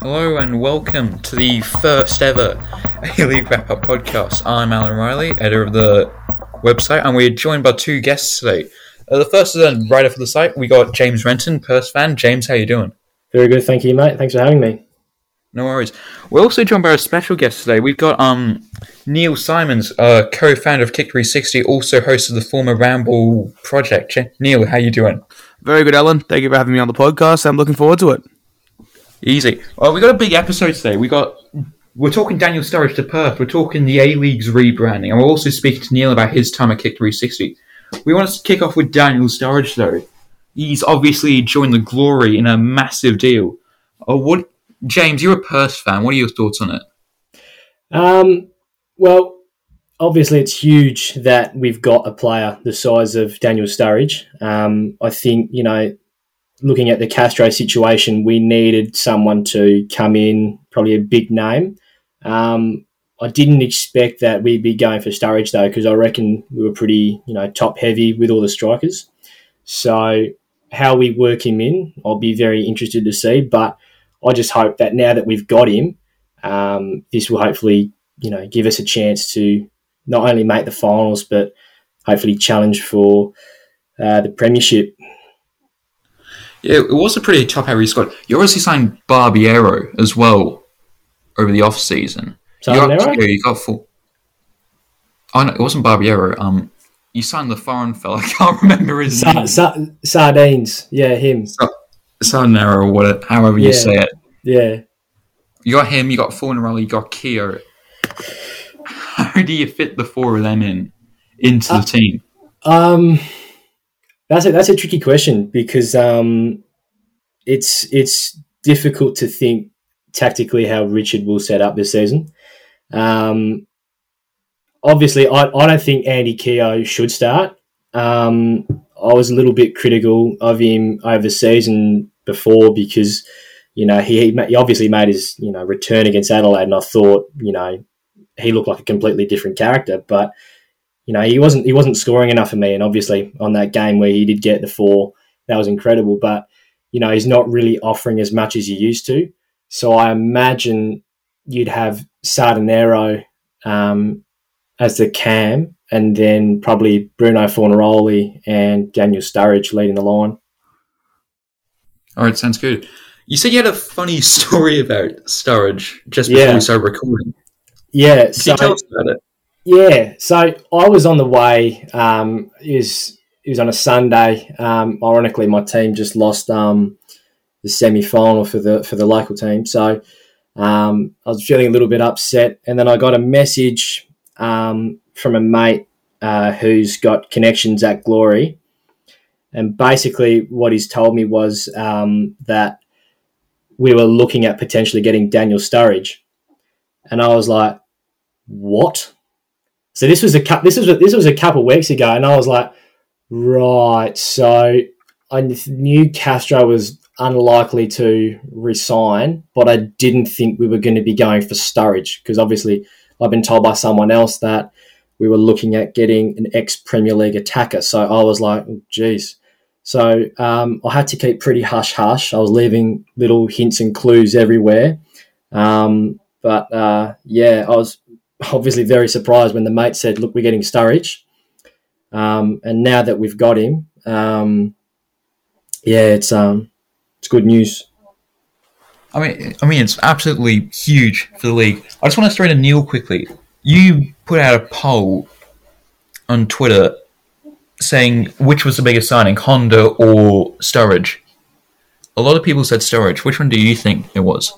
Hello and welcome to the first ever A-League Wrap-Up Podcast. I'm Alan Riley, editor of the website, and we're joined by two guests today. The first is a writer for the site. We got James Renton, Perth fan. James, how you doing? Very good, thank you, mate. Thanks for having me. No worries. We're also joined by a special guest today. We've got Neil Simons, co-founder of Kick360, also host of the former Ramble project. Neil, how you doing? Very good, Alan. Thank you for having me on the podcast. I'm looking forward to it. Easy. Well, we got a big episode today. We're talking Daniel Sturridge to Perth. We're talking the A-League's rebranding, and we're also speaking to Neil about his time at Kick360. We want to kick off with Daniel Sturridge, though. He's obviously joined the Glory in a massive deal. James, you're a Perth fan. What are your thoughts on it? Well, obviously it's huge that we've got a player the size of Daniel Sturridge. I think, looking at the Castro situation, we needed someone to come in, probably a big name. I didn't expect that we'd be going for Sturridge, though, because I reckon we were pretty, top-heavy with all the strikers. So how we work him in, I'll be very interested to see. But I just hope that now that we've got him, this will hopefully, give us a chance to not only make the finals, but hopefully challenge for the premiership. It was a pretty top-heavy squad. You obviously signed Barbiero as well over the off-season. Oh, no, it wasn't Barbiero. You signed the foreign fella. I can't remember his name. Sardines. Yeah, him. Sardinero, or whatever, however you say it. Yeah. You got him, you got Fornaroli, you got Keogh. How do you fit the four of them into the team? That's a tricky question because it's difficult to think tactically how Richard will set up this season. Obviously, I don't think Andy Keogh should start. I was a little bit critical of him over the season before because he obviously made his return against Adelaide, and I thought he looked like a completely different character, but. He wasn't scoring enough for me, and obviously on that game where he did get the four, that was incredible. But he's not really offering as much as he used to. So I imagine you'd have Sardinero as the cam, and then probably Bruno Fornaroli and Daniel Sturridge leading the line. All right, sounds good. You said you had a funny story about Sturridge just before we started recording. Yeah, you tell us about it? Yeah, so I was on the way. It was on a Sunday. Ironically, my team just lost the semi-final for the local team. So I was feeling a little bit upset, and then I got a message from a mate who's got connections at Glory, and basically what he's told me was that we were looking at potentially getting Daniel Sturridge, and I was like, "What?" So this was a couple of weeks ago, and I was like, right. So I knew Castro was unlikely to resign, but I didn't think we were going to be going for Sturridge because obviously I've been told by someone else that we were looking at getting an ex-Premier League attacker. So I was like, oh, geez. So I had to keep pretty hush-hush. I was leaving little hints and clues everywhere. I was obviously very surprised when the mate said, look, we're getting Sturridge. And now that we've got him, it's good news. I mean, it's absolutely huge for the league. I just want to throw to Neil quickly. You put out a poll on Twitter saying which was the biggest signing, Honda or Sturridge. A lot of people said Sturridge. Which one do you think it was?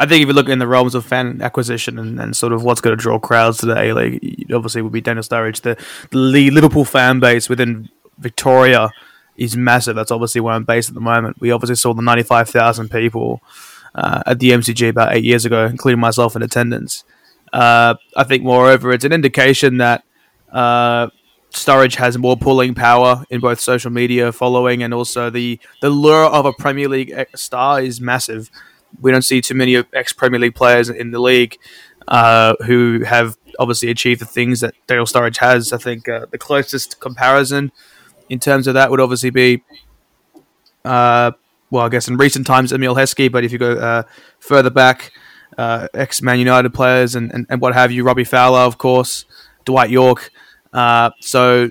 I think if you look in the realms of fan acquisition and sort of what's going to draw crowds to the A-League, obviously it would be Daniel Sturridge. The Liverpool fan base within Victoria is massive. That's obviously where I'm based at the moment. We obviously saw the 95,000 people at the MCG about 8 years ago, including myself in attendance. I think, moreover, it's an indication that Sturridge has more pulling power in both social media following and also the lure of a Premier League star is massive. We don't see too many ex-Premier League players in the league who have obviously achieved the things that Daniel Sturridge has. I think the closest comparison in terms of that would obviously be well, I guess in recent times, Emil Heskey, but if you go further back, ex-Man United players and what have you, Robbie Fowler, of course, Dwight Yorke. So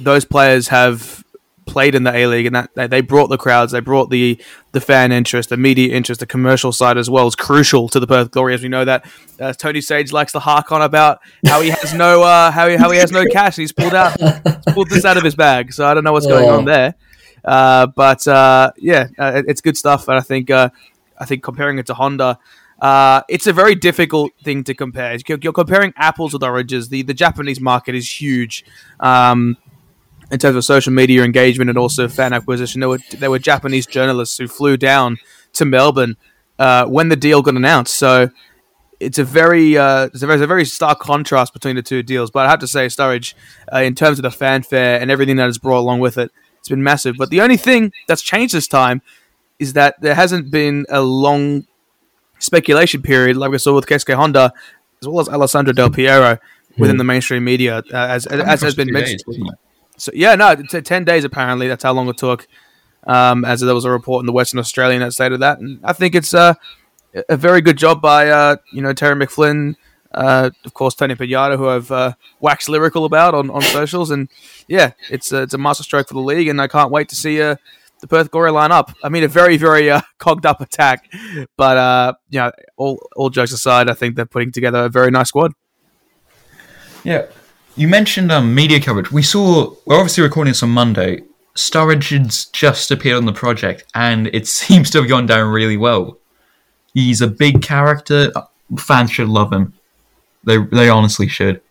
those players have played in the A-League, and that they brought the crowds, they brought the fan interest, the media interest, the commercial side as well is crucial to the Perth Glory, as we know that Tony Sage likes to hark on about how he has no how he has no cash, and he's pulled this out of his bag. So I don't know what's going on there, but it's good stuff. And I think comparing it to Honda, it's a very difficult thing to compare. You're comparing apples with oranges. The Japanese market is huge in terms of social media engagement and also fan acquisition. There were Japanese journalists who flew down to Melbourne when the deal got announced. So it's a very stark contrast between the two deals. But I have to say, Sturridge, in terms of the fanfare and everything that is brought along with it, it's been massive. But the only thing that's changed this time is that there hasn't been a long speculation period like we saw with Kesuke Honda as well as Alessandro Del Piero within the mainstream media, as has been mentioned. So yeah, no, 10 days apparently. That's how long it took. As there was a report in the Western Australian that stated that, and I think it's a very good job by Terry McFlynn, of course Tony Pignata, who I've waxed lyrical about on socials, and yeah, it's a masterstroke for the league, and I can't wait to see the Perth Glory line up. I mean, a very very cogged up attack, but all jokes aside, I think they're putting together a very nice squad. Yeah. You mentioned media coverage. We're obviously recording this on Monday. Sturridge's just appeared on the project, and it seems to have gone down really well. He's a big character. Fans should love him. They honestly should.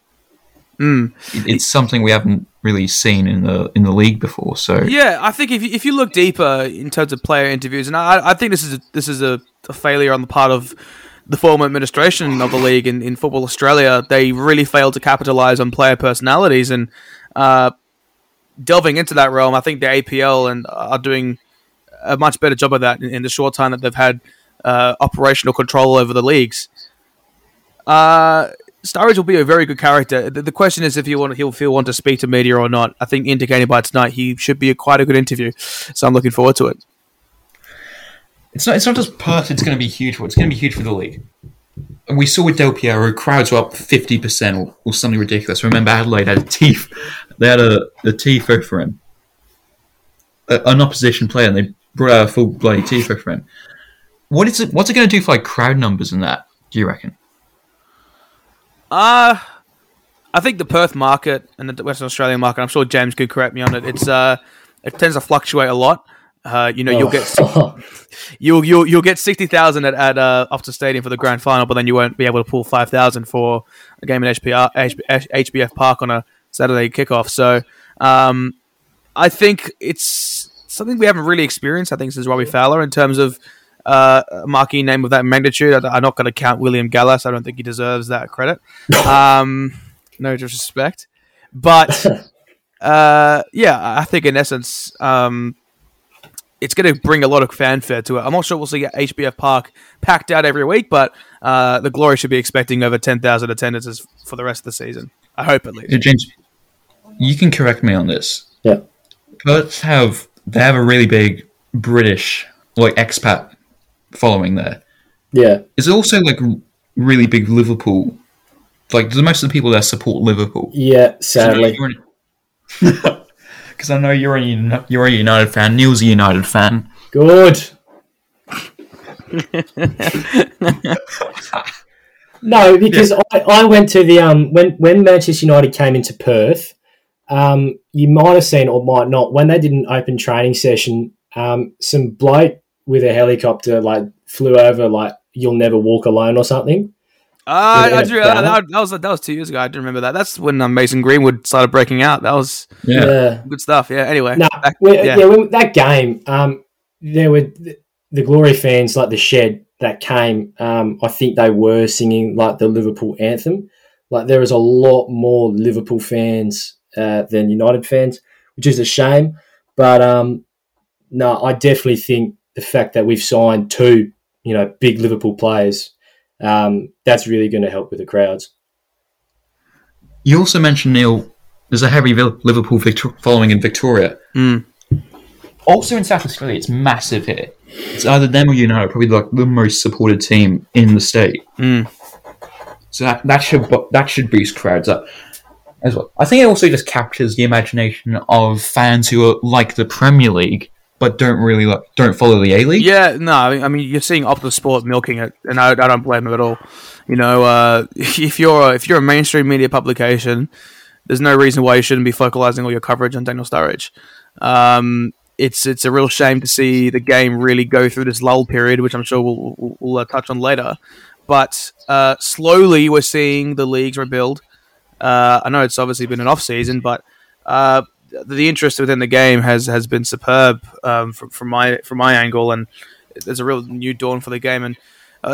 Mm. It's something we haven't really seen in the league before. So yeah, I think if you look deeper in terms of player interviews, and I think this is a failure on the part of the former administration of the league in Football Australia. They really failed to capitalise on player personalities, and delving into that realm, I think the APL are doing a much better job of that in the short time that they've had operational control over the leagues. Sturridge will be a very good character. The question is if he'll want to speak to media or not. I think indicated by tonight, he should be quite a good interview, so I'm looking forward to it. It's not just Perth. It's going to be huge. It's going to be huge for the league. And we saw with Del Piero, crowds were up 50% or something ridiculous. Remember, Adelaide had a TIFO for him, an opposition player, and they brought out a full bloody TIFO for him. What's it going to do for like crowd numbers and that? Do you reckon? I think the Perth market and the Western Australian market. I'm sure James could correct me on it. It tends to fluctuate a lot. You'll get 60,000 at Optus Stadium for the grand final, but then you won't be able to pull 5,000 for a game at HBF Park on a Saturday kickoff. So I think it's something we haven't really experienced. I think since Robbie Fowler, in terms of a marquee name of that magnitude. I'm not going to count William Gallas. I don't think he deserves that credit. No disrespect, but I think in essence. It's going to bring a lot of fanfare to it. I'm not sure we'll see HBF Park packed out every week, but the Glory should be expecting over 10,000 attendances for the rest of the season. I hope at least. Yeah, James, you can correct me on this. Yeah, Perth have a really big British expat following there. Yeah, it's also really big Liverpool. Most of the people there support Liverpool. Yeah, sadly. So because I know you're a United fan. Neil's a United fan. Good. No, because yeah. I went to the when Manchester United came into Perth, you might have seen or might not when they did an open training session. Some bloke with a helicopter flew over "You'll Never Walk Alone" or something. That was 2 years ago. I didn't remember that. That's when Mason Greenwood started breaking out. That was good stuff. Yeah. Anyway, that game, there were the Glory fans the shed that came. I think they were singing the Liverpool anthem. There was a lot more Liverpool fans than United fans, which is a shame. But no, I definitely think the fact that we've signed two big Liverpool players. That's really going to help with the crowds. You also mentioned, Neil, there's a heavy Liverpool following in Victoria. Mm. Also in South Australia, it's massive here. It's either them or United, probably like the most supported team in the state. Mm. So that should boost crowds up as well. I think it also just captures the imagination of fans who are like the Premier League but don't follow the A-League. Yeah, no, I mean you're seeing Optus Sport milking it, and I don't blame them at all. You know, if you're a mainstream media publication, there's no reason why you shouldn't be focalizing all your coverage on Daniel Sturridge. It's a real shame to see the game really go through this lull period, which I'm sure we'll touch on later. But slowly we're seeing the leagues rebuild. I know it's obviously been an off-season, but the interest within the game has been superb from my angle, and there's a real new dawn for the game. And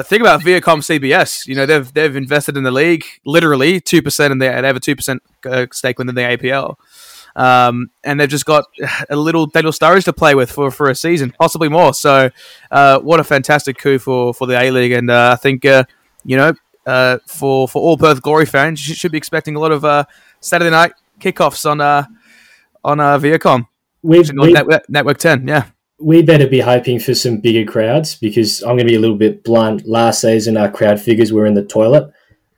think about Viacom CBS. You know, they've invested in the league, literally 2%, and they have a 2% stake within the APL. And they've just got a little Daniel Sturridge to play with for a season, possibly more. So, what a fantastic coup for the A-League. And I think, for all Perth Glory fans, you should be expecting a lot of Saturday night kickoffs on Viacom. Network 10, yeah. We better be hoping for some bigger crowds, because I'm going to be a little bit blunt. Last season, our crowd figures were in the toilet.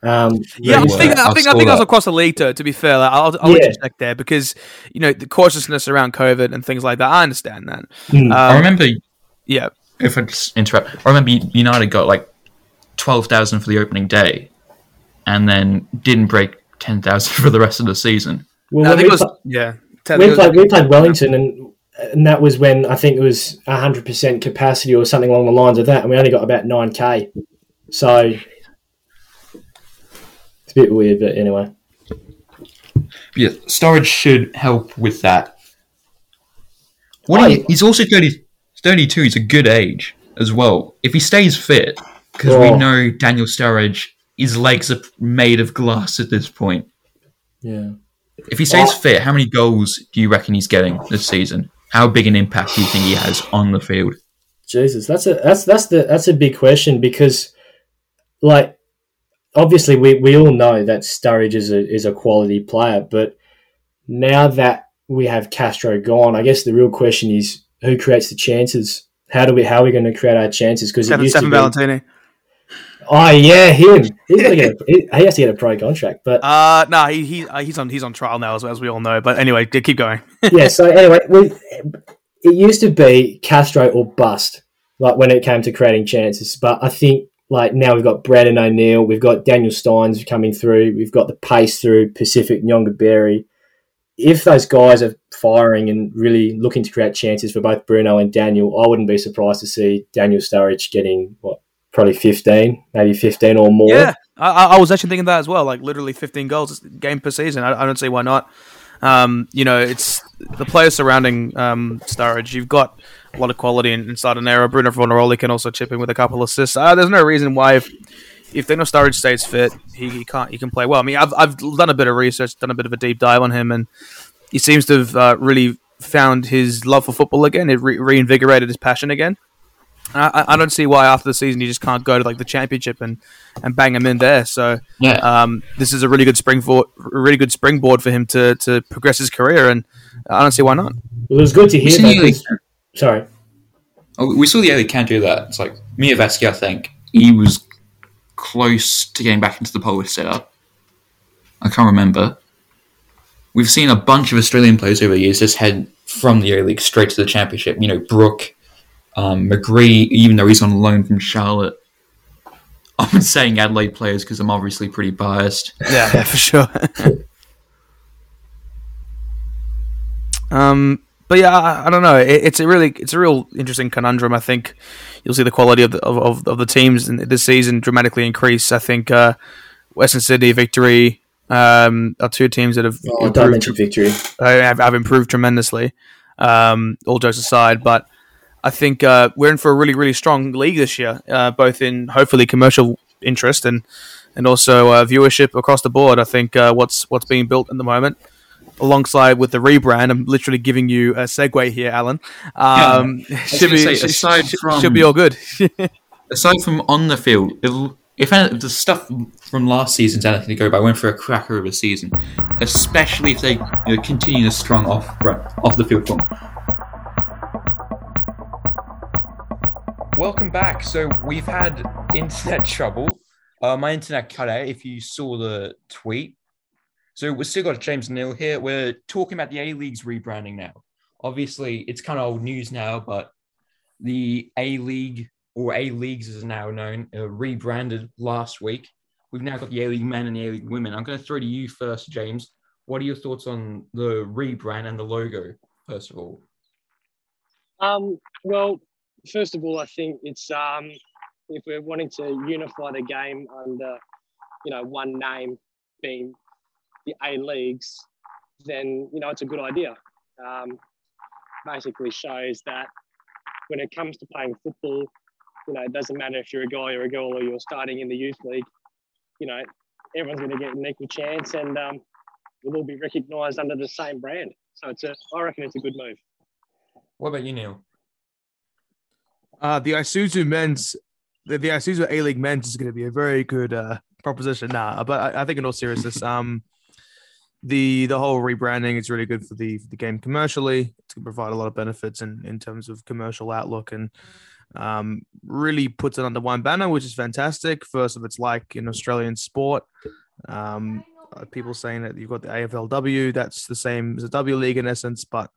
I think that's across the league too, to be fair. Like, I'll interject there, because you know the cautiousness around COVID and things like that. I understand that. I remember. Yeah. If I just interrupt, I remember United got like 12,000 for the opening day, and then didn't break 10,000 for the rest of the season. Well, no, we played Wellington, and that was when I think it was 100% capacity or something along the lines of that, and we only got about 9K. So. It's a bit weird, but anyway. Yeah, Sturridge should help with that. He's also 32. He's a good age as well. If he stays fit, because we know Daniel Sturridge, his legs are made of glass at this point. Yeah. If he stays fit, how many goals do you reckon he's getting this season? How big an impact do you think he has on the field? Jesus, that's a big question, because, like. Obviously, we all know that Sturridge is a quality player, but now that we have Castro gone, I guess the real question is who creates the chances? How are we going to create our chances? Because Valentini. Oh yeah, him. He's going to he has to get a pro contract. But he's on trial now, as we all know. But anyway, keep going. Yeah. So anyway, it used to be Castro or bust, like when it came to creating chances. But I think. Like now we've got Brandon O'Neill, we've got Daniel Steins coming through, we've got the pace through Pacific Nyongaberi. If those guys are firing and really looking to create chances for both Bruno and Daniel, I wouldn't be surprised to see Daniel Sturridge getting, probably 15, maybe 15 or more. Yeah, I was actually thinking that as well, like literally 15 goals game per season. I don't see why not. It's the players surrounding Sturridge. You've got a lot of quality in Sardinero. Bruno Fornaroli can also chip in with a couple of assists. There's no reason why, if Daniel Sturridge stays fit, he can play well. I mean, I've done a bit of research, done a bit of a deep dive on him, and he seems to have really found his love for football again. It reinvigorated his passion again. I don't see why after the season you just can't go to like the championship and bang him in there. So yeah. This is a really good springboard for him to progress his career, and I don't see why not. Well, it was good to hear that. Sorry. We saw the A-League can do that. It's like, Emil Heskey, I think, he was close to getting back into the Polish setup. I can't remember. We've seen a bunch of Australian players over the years just head from the A-League straight to the championship. You know, Brooke, McGree, even though he's on loan from Charlotte. I've been saying Adelaide players because I'm obviously pretty biased. Yeah, for sure. But yeah, I don't know. It's a real interesting conundrum. I think you'll see the quality of the teams in this season dramatically increase. I think Western Sydney, Victory are two teams that have improved tremendously. All jokes aside, but I think we're in for a really, really strong league this year, both in hopefully commercial interest and also viewership across the board. I think what's being built at the moment. Alongside with the rebrand, I'm literally giving you a segue here, Alan. Should be all good. Aside from on the field, if the stuff from last season's anything to go by, went for a cracker of a season, especially if they continue the strong off the field form. Welcome back. So we've had internet trouble. My internet cut out, if you saw the tweet. So we've still got James and Neil here. We're talking about the A-League's rebranding now. Obviously, it's kind of old news now, but the A-League, or A-Leagues as now known, rebranded last week. We've now got the A-League men and the A-League women. I'm going to throw to you first, James. What are your thoughts on the rebrand and the logo, first of all? Well, first of all, I think it's if we're wanting to unify the game under, one name being the A-Leagues, then, it's a good idea. Basically shows that when it comes to playing football, it doesn't matter if you're a guy or a girl or you're starting in the youth league, everyone's going to get an equal chance and we'll all be recognised under the same brand. So I reckon it's a good move. What about you, Neil? The Isuzu men's, the Isuzu A-League men's is going to be a very good proposition. But I think in all seriousness, the whole rebranding is really good for the game commercially. It's going to provide a lot of benefits in terms of commercial outlook and really puts it under one banner, which is fantastic. First of its like in Australian sport. People saying that you've got the AFLW, that's the same as the W League in essence, but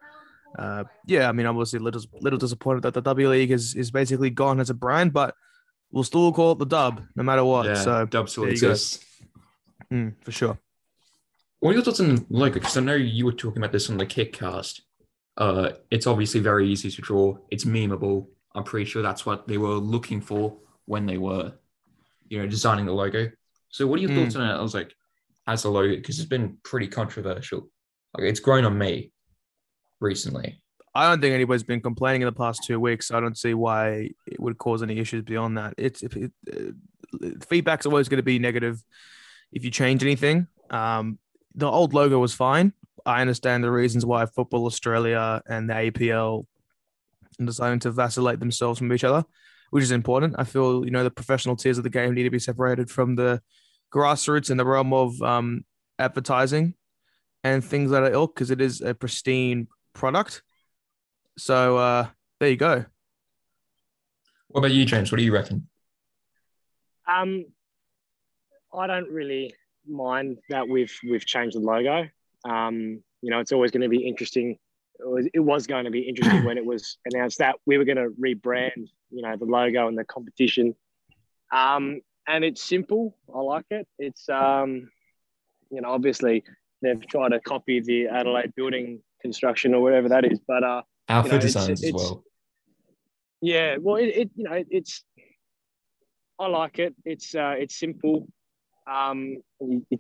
obviously a little disappointed that the W League is basically gone as a brand, but we'll still call it the Dub no matter what. Yeah, so Dub still exists. For sure. What are your thoughts on logo? Because I know you were talking about this on the Kickcast. It's obviously very easy to draw. It's memeable. I'm pretty sure that's what they were looking for when they were, designing the logo. So what are your thoughts on it? I was like, as a logo, because it's been pretty controversial. Like, it's grown on me recently. I don't think anybody's been complaining in the past 2 weeks. So I don't see why it would cause any issues beyond that. Feedback's always going to be negative if you change anything. The old logo was fine. I understand the reasons why Football Australia and the APL decided to vacillate themselves from each other, which is important. I feel, the professional tiers of the game need to be separated from the grassroots in the realm of advertising and things like that ilk, because it is a pristine product. So there you go. What about you, James? What do you reckon? I don't really mind that we've changed the logo. It's always going to be interesting. It was going to be interesting when it was announced that we were going to rebrand, the logo and the competition. And it's simple. I like it. It's, obviously they've tried to copy the Adelaide building construction or whatever that is, but outfit designs as well. Yeah, well, I like it. It's simple. It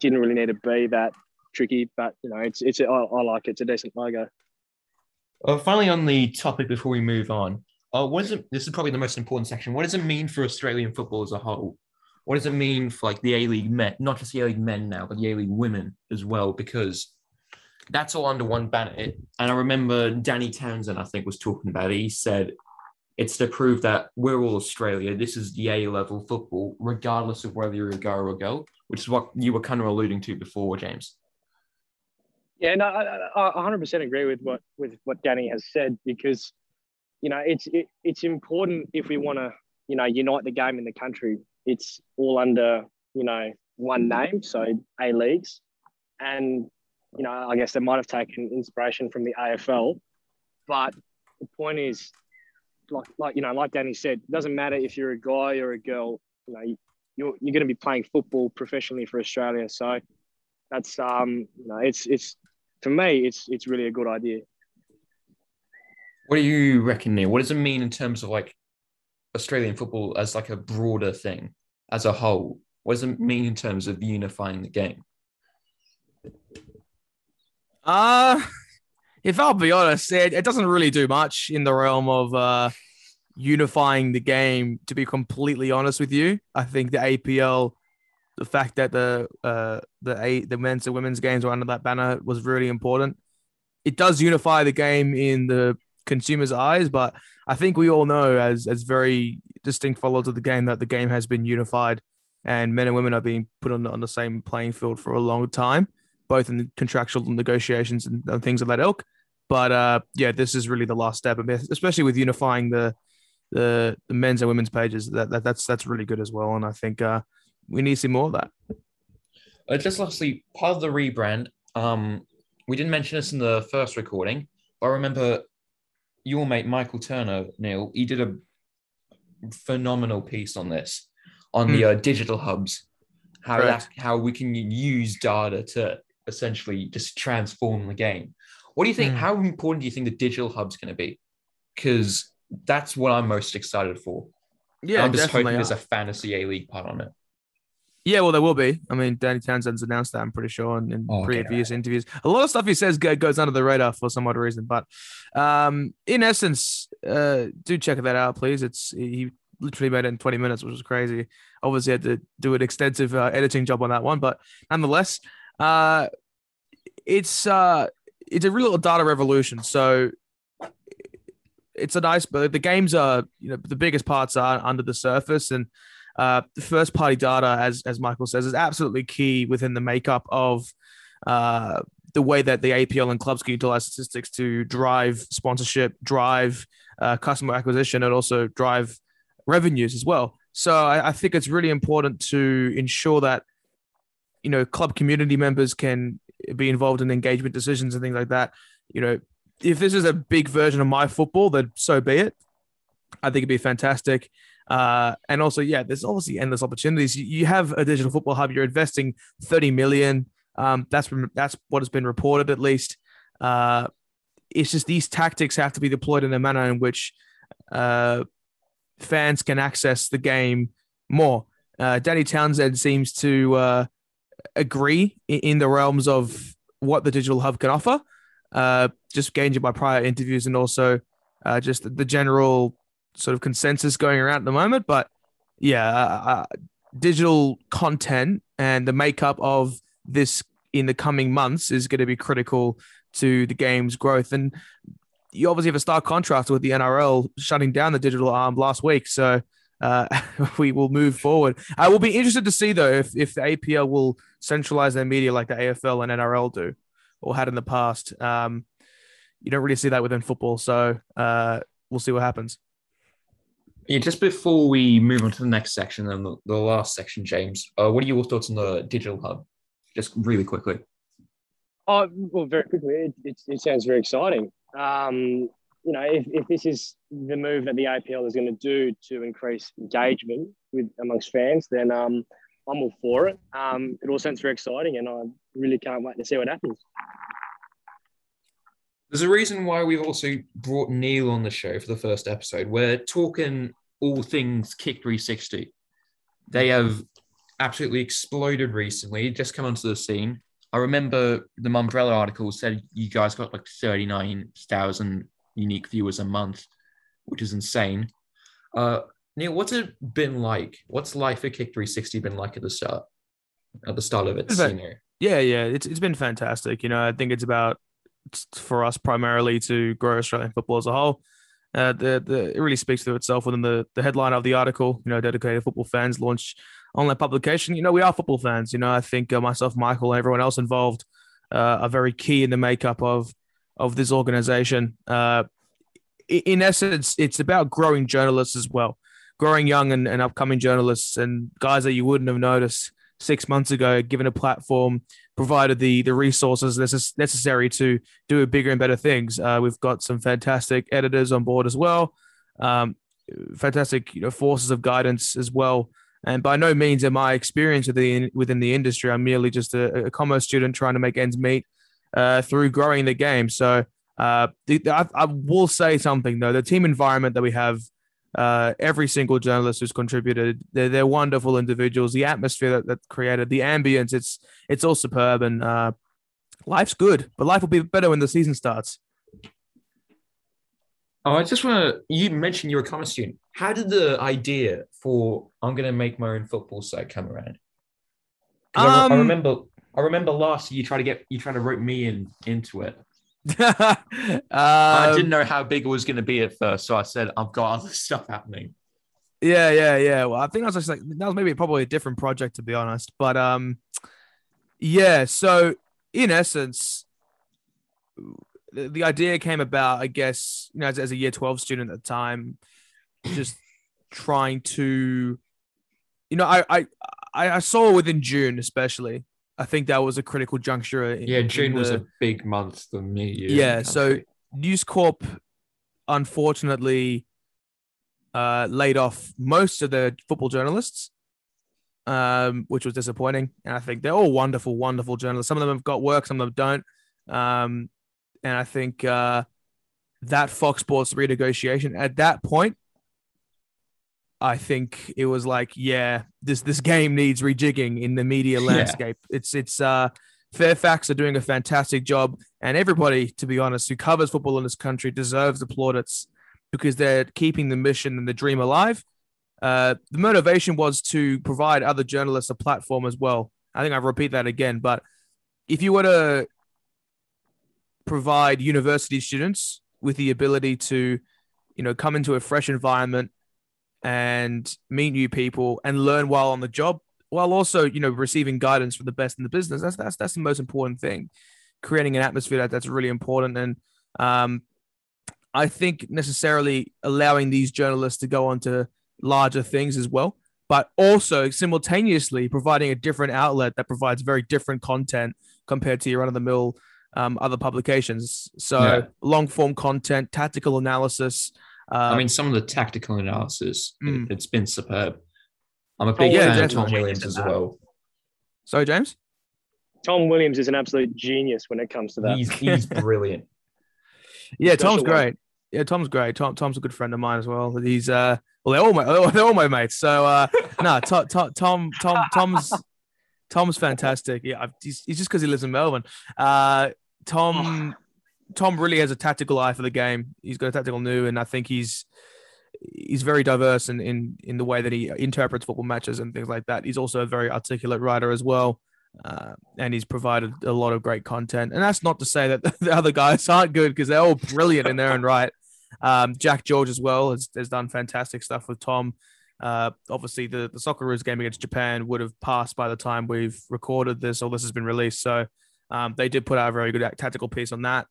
didn't really need to be that tricky, but I like it. It's a decent logo. Finally, on the topic before we move on, this is probably the most important section. What does it mean for Australian football as a whole? What does it mean for the A-League men, not just the A-League men now, but the A-League women as well? Because that's all under one banner. And I remember Danny Townsend, I think, was talking about it. He said, it's to prove that we're all Australia. This is the A-level football, regardless of whether you're a guy or a girl, which is what you were kind of alluding to before, James. Yeah, no, I 100% agree with what Danny has said, because, it's important if we want to, unite the game in the country. It's all under, one name, so A-Leagues. And, I guess they might have taken inspiration from the AFL. But the point is, like Danny said, it doesn't matter if you're a guy or a girl, you're going to be playing football professionally for Australia. So that's, it's for me, it's really a good idea. What do you reckon, Neil? What does it mean in terms of Australian football as a broader thing as a whole? What does it mean in terms of unifying the game? If I'll be honest, it doesn't really do much in the realm of unifying the game, to be completely honest with you. I think the APL, the fact that the men's and women's games were under that banner was really important. It does unify the game in the consumers' eyes, but I think we all know as very distinct followers of the game that the game has been unified and men and women are being put on the same playing field for a long time, both in the contractual negotiations and things of that ilk. But this is really the last step, especially with unifying the the men's and women's pages, that's really good as well. And I think we need to see more of that. Just lastly, part of the rebrand, we didn't mention this in the first recording, but I remember your mate Michael Turner, Neil, he did a phenomenal piece on this, on the digital hubs, how we can use data to essentially just transform the game. What do you think? How important do you think the digital hub's going to be? Because that's what I'm most excited for. Yeah, and I'm just hoping there's a fantasy A-League part on it. Yeah, well, there will be. I mean, Danny Townsend's announced that, I'm pretty sure, in previous interviews. A lot of stuff he says goes under the radar for some odd reason. But in essence, do check that out, please. He literally made it in 20 minutes, which was crazy. Obviously, had to do an extensive editing job on that one. But nonetheless, it's a real data revolution. So it's a nice, but the games are, the biggest parts are under the surface, and the first party data, as Michael says, is absolutely key within the makeup of the way that the APL and clubs can utilize statistics to drive sponsorship, drive customer acquisition, and also drive revenues as well. So I think it's really important to ensure that, club community members can be involved in engagement decisions and things like that. If this is a big version of My Football, then so be it. I think it'd be fantastic. And also, there's obviously endless opportunities. You have a digital football hub, you're investing 30 million. That's what has been reported, at least. It's just these tactics have to be deployed in a manner in which fans can access the game more. Danny Townsend seems to agree in the realms of what the digital hub can offer, just gauged by prior interviews and also just the general sort of consensus going around at the moment. But digital content and the makeup of this in the coming months is going to be critical to the game's growth. And you obviously have a stark contrast with the NRL shutting down the digital arm last week. So we will move forward. I will be interested to see, though, if the APL will centralize their media like the AFL and NRL do or had in the past. You don't really see that within football. So we'll see what happens. Yeah, just before we move on to the next section and the last section, James, what are your thoughts on the digital hub? Just really quickly. Well, very quickly, it sounds very exciting. If this is the move that the APL is going to do to increase engagement with amongst fans, then I'm all for it. It all sounds very exciting, and I really can't wait to see what happens. There's a reason why we've also brought Neil on the show for the first episode. We're talking all things Kick360. They have absolutely exploded recently, just come onto the scene. I remember the Mumbrella article said you guys got like 39,000 unique viewers a month, which is insane. Neil, what's it been like? What's life at Kick360 been like at the start? At the start of its scenery? Yeah. It's been fantastic. I think it's about, for us primarily to grow Australian football as a whole. It really speaks to itself within the headline of the article, dedicated football fans launch online publication. We are football fans. I think myself, Michael, and everyone else involved are very key in the makeup of this organization. In essence, it's about growing journalists as well, growing young and upcoming journalists and guys that you wouldn't have noticed 6 months ago, given a platform, provided the resources necessary to do bigger and better things. We've got some fantastic editors on board as well, fantastic forces of guidance as well. And by no means am I experienced within the industry. I'm merely just a commerce student trying to make ends meet through growing the game. So I will say something, though. The team environment that we have, every single journalist who's contributed, they're wonderful individuals. The atmosphere that created, the ambience, it's all superb. And life's good, but life will be better when the season starts. Oh, I just want to, you mentioned you're a commerce student. How did the idea for I'm going to make my own football site come around? I remember last year you tried to rope me into it. I didn't know how big it was going to be at first, so I said I've got other stuff happening. Yeah. Well, I think that was maybe probably a different project, to be honest. But So in essence, the idea came about, I guess, as a year 12 student at the time, just trying to, you know, I saw within June especially. I think that was a critical juncture. June was a big month for me. Yeah, so News Corp, unfortunately, laid off most of their football journalists, which was disappointing. And I think they're all wonderful, wonderful journalists. Some of them have got work, some of them don't. And I think that Fox Sports renegotiation at that point, I think it was like, yeah, this game needs rejigging in the media landscape. Yeah. It's Fairfax are doing a fantastic job, and everybody, to be honest, who covers football in this country deserves the plaudits because they're keeping the mission and the dream alive. The motivation was to provide other journalists a platform as well. I think I'll repeat that again, but if you were to provide university students with the ability to, you know, come into a fresh environment and meet new people and learn while on the job, while also, you know, receiving guidance from the best in the business. That's the most important thing. Creating an atmosphere that's really important. And I think necessarily allowing these journalists to go on to larger things as well, but also simultaneously providing a different outlet that provides very different content compared to your run-of-the-mill other publications. So long-form content, tactical analysis, some of the tactical analysis, it's been superb. I'm a big fan of Tom Williams as well. Sorry, James? Tom Williams is an absolute genius when it comes to that. He's brilliant. Tom's great. Yeah, Tom's great. Tom's a good friend of mine as well. He's they're all my mates. So Tom's fantastic. Yeah, he's just because he lives in Melbourne. Tom really has a tactical eye for the game. He's got a tactical new, and I think he's very diverse in the way that he interprets football matches and things like that. He's also a very articulate writer as well, and he's provided a lot of great content. And that's not to say that the other guys aren't good, because they're all brilliant in their own right. Jack George as well has done fantastic stuff with Tom. Obviously, the Socceroos game against Japan would have passed by the time we've recorded this, or this has been released. So they did put out a very good tactical piece on that.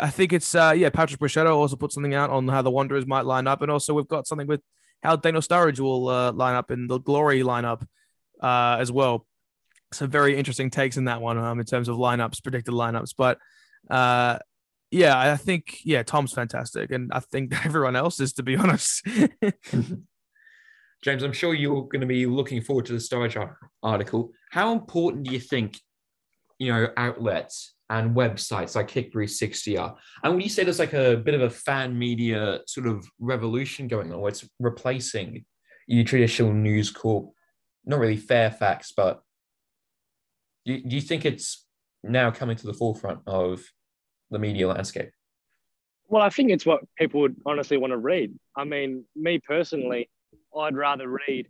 I think it's Patrick Bruschetto also put something out on how the Wanderers might line up, and also we've got something with how Daniel Sturridge will line up in the Glory lineup as well. Some very interesting takes in that one in terms of lineups, predicted lineups. But I think Tom's fantastic, and I think everyone else is, to be honest. James, I'm sure you're going to be looking forward to the Sturridge article. How important do you think outlets and websites like Kick360 are? And would you say there's like a bit of a fan media sort of revolution going on where it's replacing your traditional News Corp, not really Fairfax, but do you think it's now coming to the forefront of the media landscape? Well, I think it's what people would honestly want to read. I mean, me personally, I'd rather read,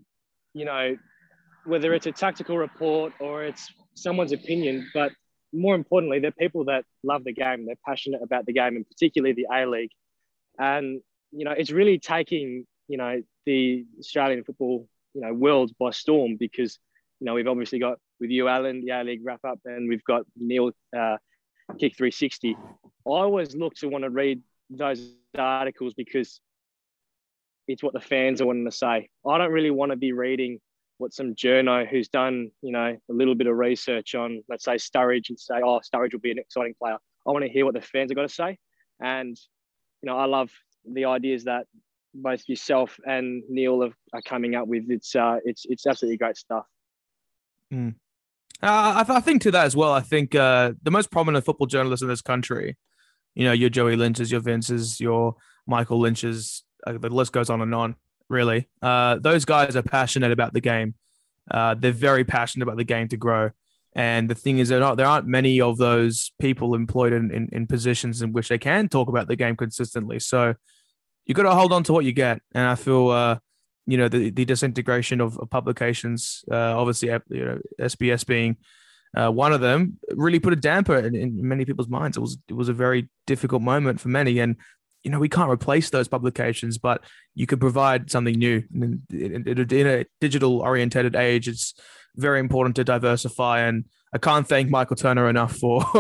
whether it's a tactical report or it's someone's opinion, but more importantly, they're people that love the game. They're passionate about the game, and particularly the A-League. And, it's really taking, the Australian football, world by storm, because, we've obviously got with you, Alan, the A-League Wrap-Up, and we've got Neil Kick360. I always look to want to read those articles because it's what the fans are wanting to say. I don't really want to be reading what some journo who's done, a little bit of research on, let's say, Sturridge, and say, oh, Sturridge will be an exciting player. I want to hear what the fans have got to say. And, I love the ideas that both yourself and Neil are coming up with. It's absolutely great stuff. Mm. I think to that as well, I think the most prominent football journalists in this country, your Joey Lynch's, your Vince's, your Michael Lynch's, the list goes on and on. Really, those guys are passionate about the game. They're very passionate about the game to grow. And the thing is, there aren't many of those people employed in positions in which they can talk about the game consistently. So you've got to hold on to what you get. And I feel, the disintegration of publications, obviously, SBS being one of them, really put a damper in many people's minds. It was a very difficult moment for many. And we can't replace those publications, but you could provide something new. In a digital-oriented age, it's very important to diversify. And I can't thank Michael Turner enough for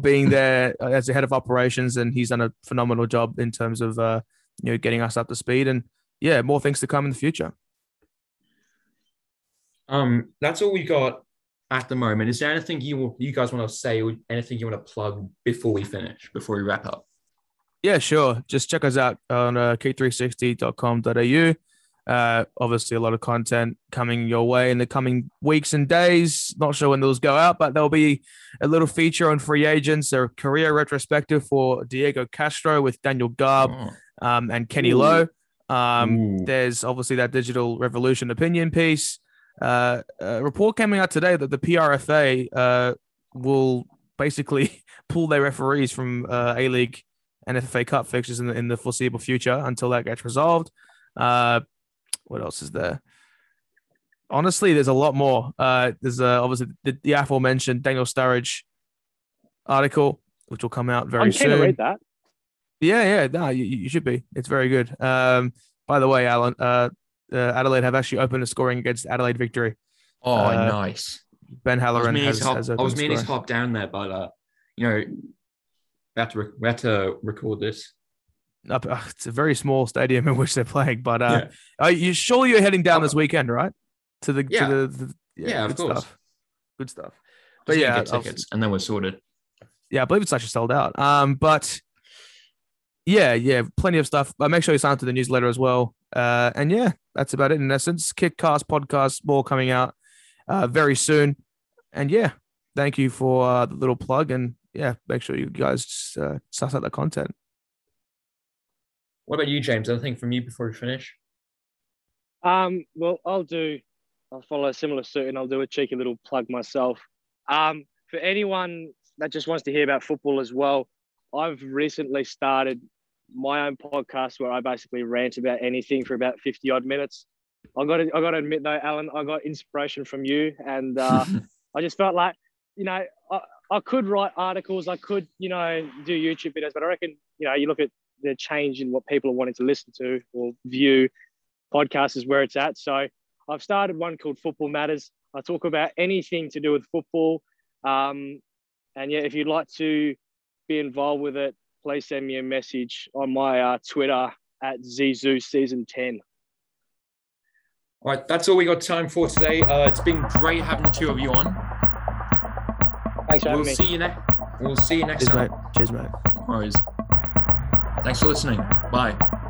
being there as the head of operations, and he's done a phenomenal job in terms of you know, getting us up to speed, and yeah, more things to come in the future. That's all we got at the moment. Is there anything you guys want to say, or anything you want to plug before we finish, before we wrap up? Yeah, sure. Just check us out on kick360.com.au. Obviously, a lot of content coming your way in the coming weeks and days. Not sure when those go out, but there'll be a little feature on free agents, a career retrospective for Diego Castro with Daniel Garb and Kenny Lowe. There's obviously that Digital Revolution opinion piece. A report coming out today that the PRFA will basically pull their referees from A-League and FFA Cup fixtures in the foreseeable future until that gets resolved. What else is there? Honestly, there's a lot more. There's obviously the aforementioned Daniel Sturridge article, which will come out very soon. I'm keen to read that. Yeah. No, you should be. It's very good. By the way, Alan, Adelaide have actually opened a scoring against Adelaide Victory. Oh, nice. Ben Halloran has opened. I was meaning to hop down there, but we have to record this. It's a very small stadium in which they're playing, but you're heading down this weekend, right? Of course. Stuff. Good stuff. But get tickets and then we're sorted. Yeah, I believe it's actually sold out. But yeah, plenty of stuff. But make sure you sign up to the newsletter as well. And yeah, that's about it in essence. Kickcast podcast, more coming out very soon. And yeah, thank you for the little plug, and yeah, make sure you guys suss out the content. What about you, James? Anything from you before we finish? Well, I'll follow a similar suit, and I'll do a cheeky little plug myself. For anyone that just wants to hear about football as well, I've recently started my own podcast where I basically rant about anything for about 50 odd minutes. I got to admit though, Alan, I got inspiration from you, and I just felt like, I could write articles, I could, do YouTube videos, but I reckon, you look at the change in what people are wanting to listen to or view, podcasts is where it's at. So I've started one called Football Matters. I talk about anything to do with football. And yeah, if you'd like to be involved with it, please send me a message on my Twitter at Zizu Season 10. All right, that's all we got time for today. It's been great having the two of you on. Thanks for having me. We'll see you next time. Cheers, mate. No worries. Thanks for listening. Bye.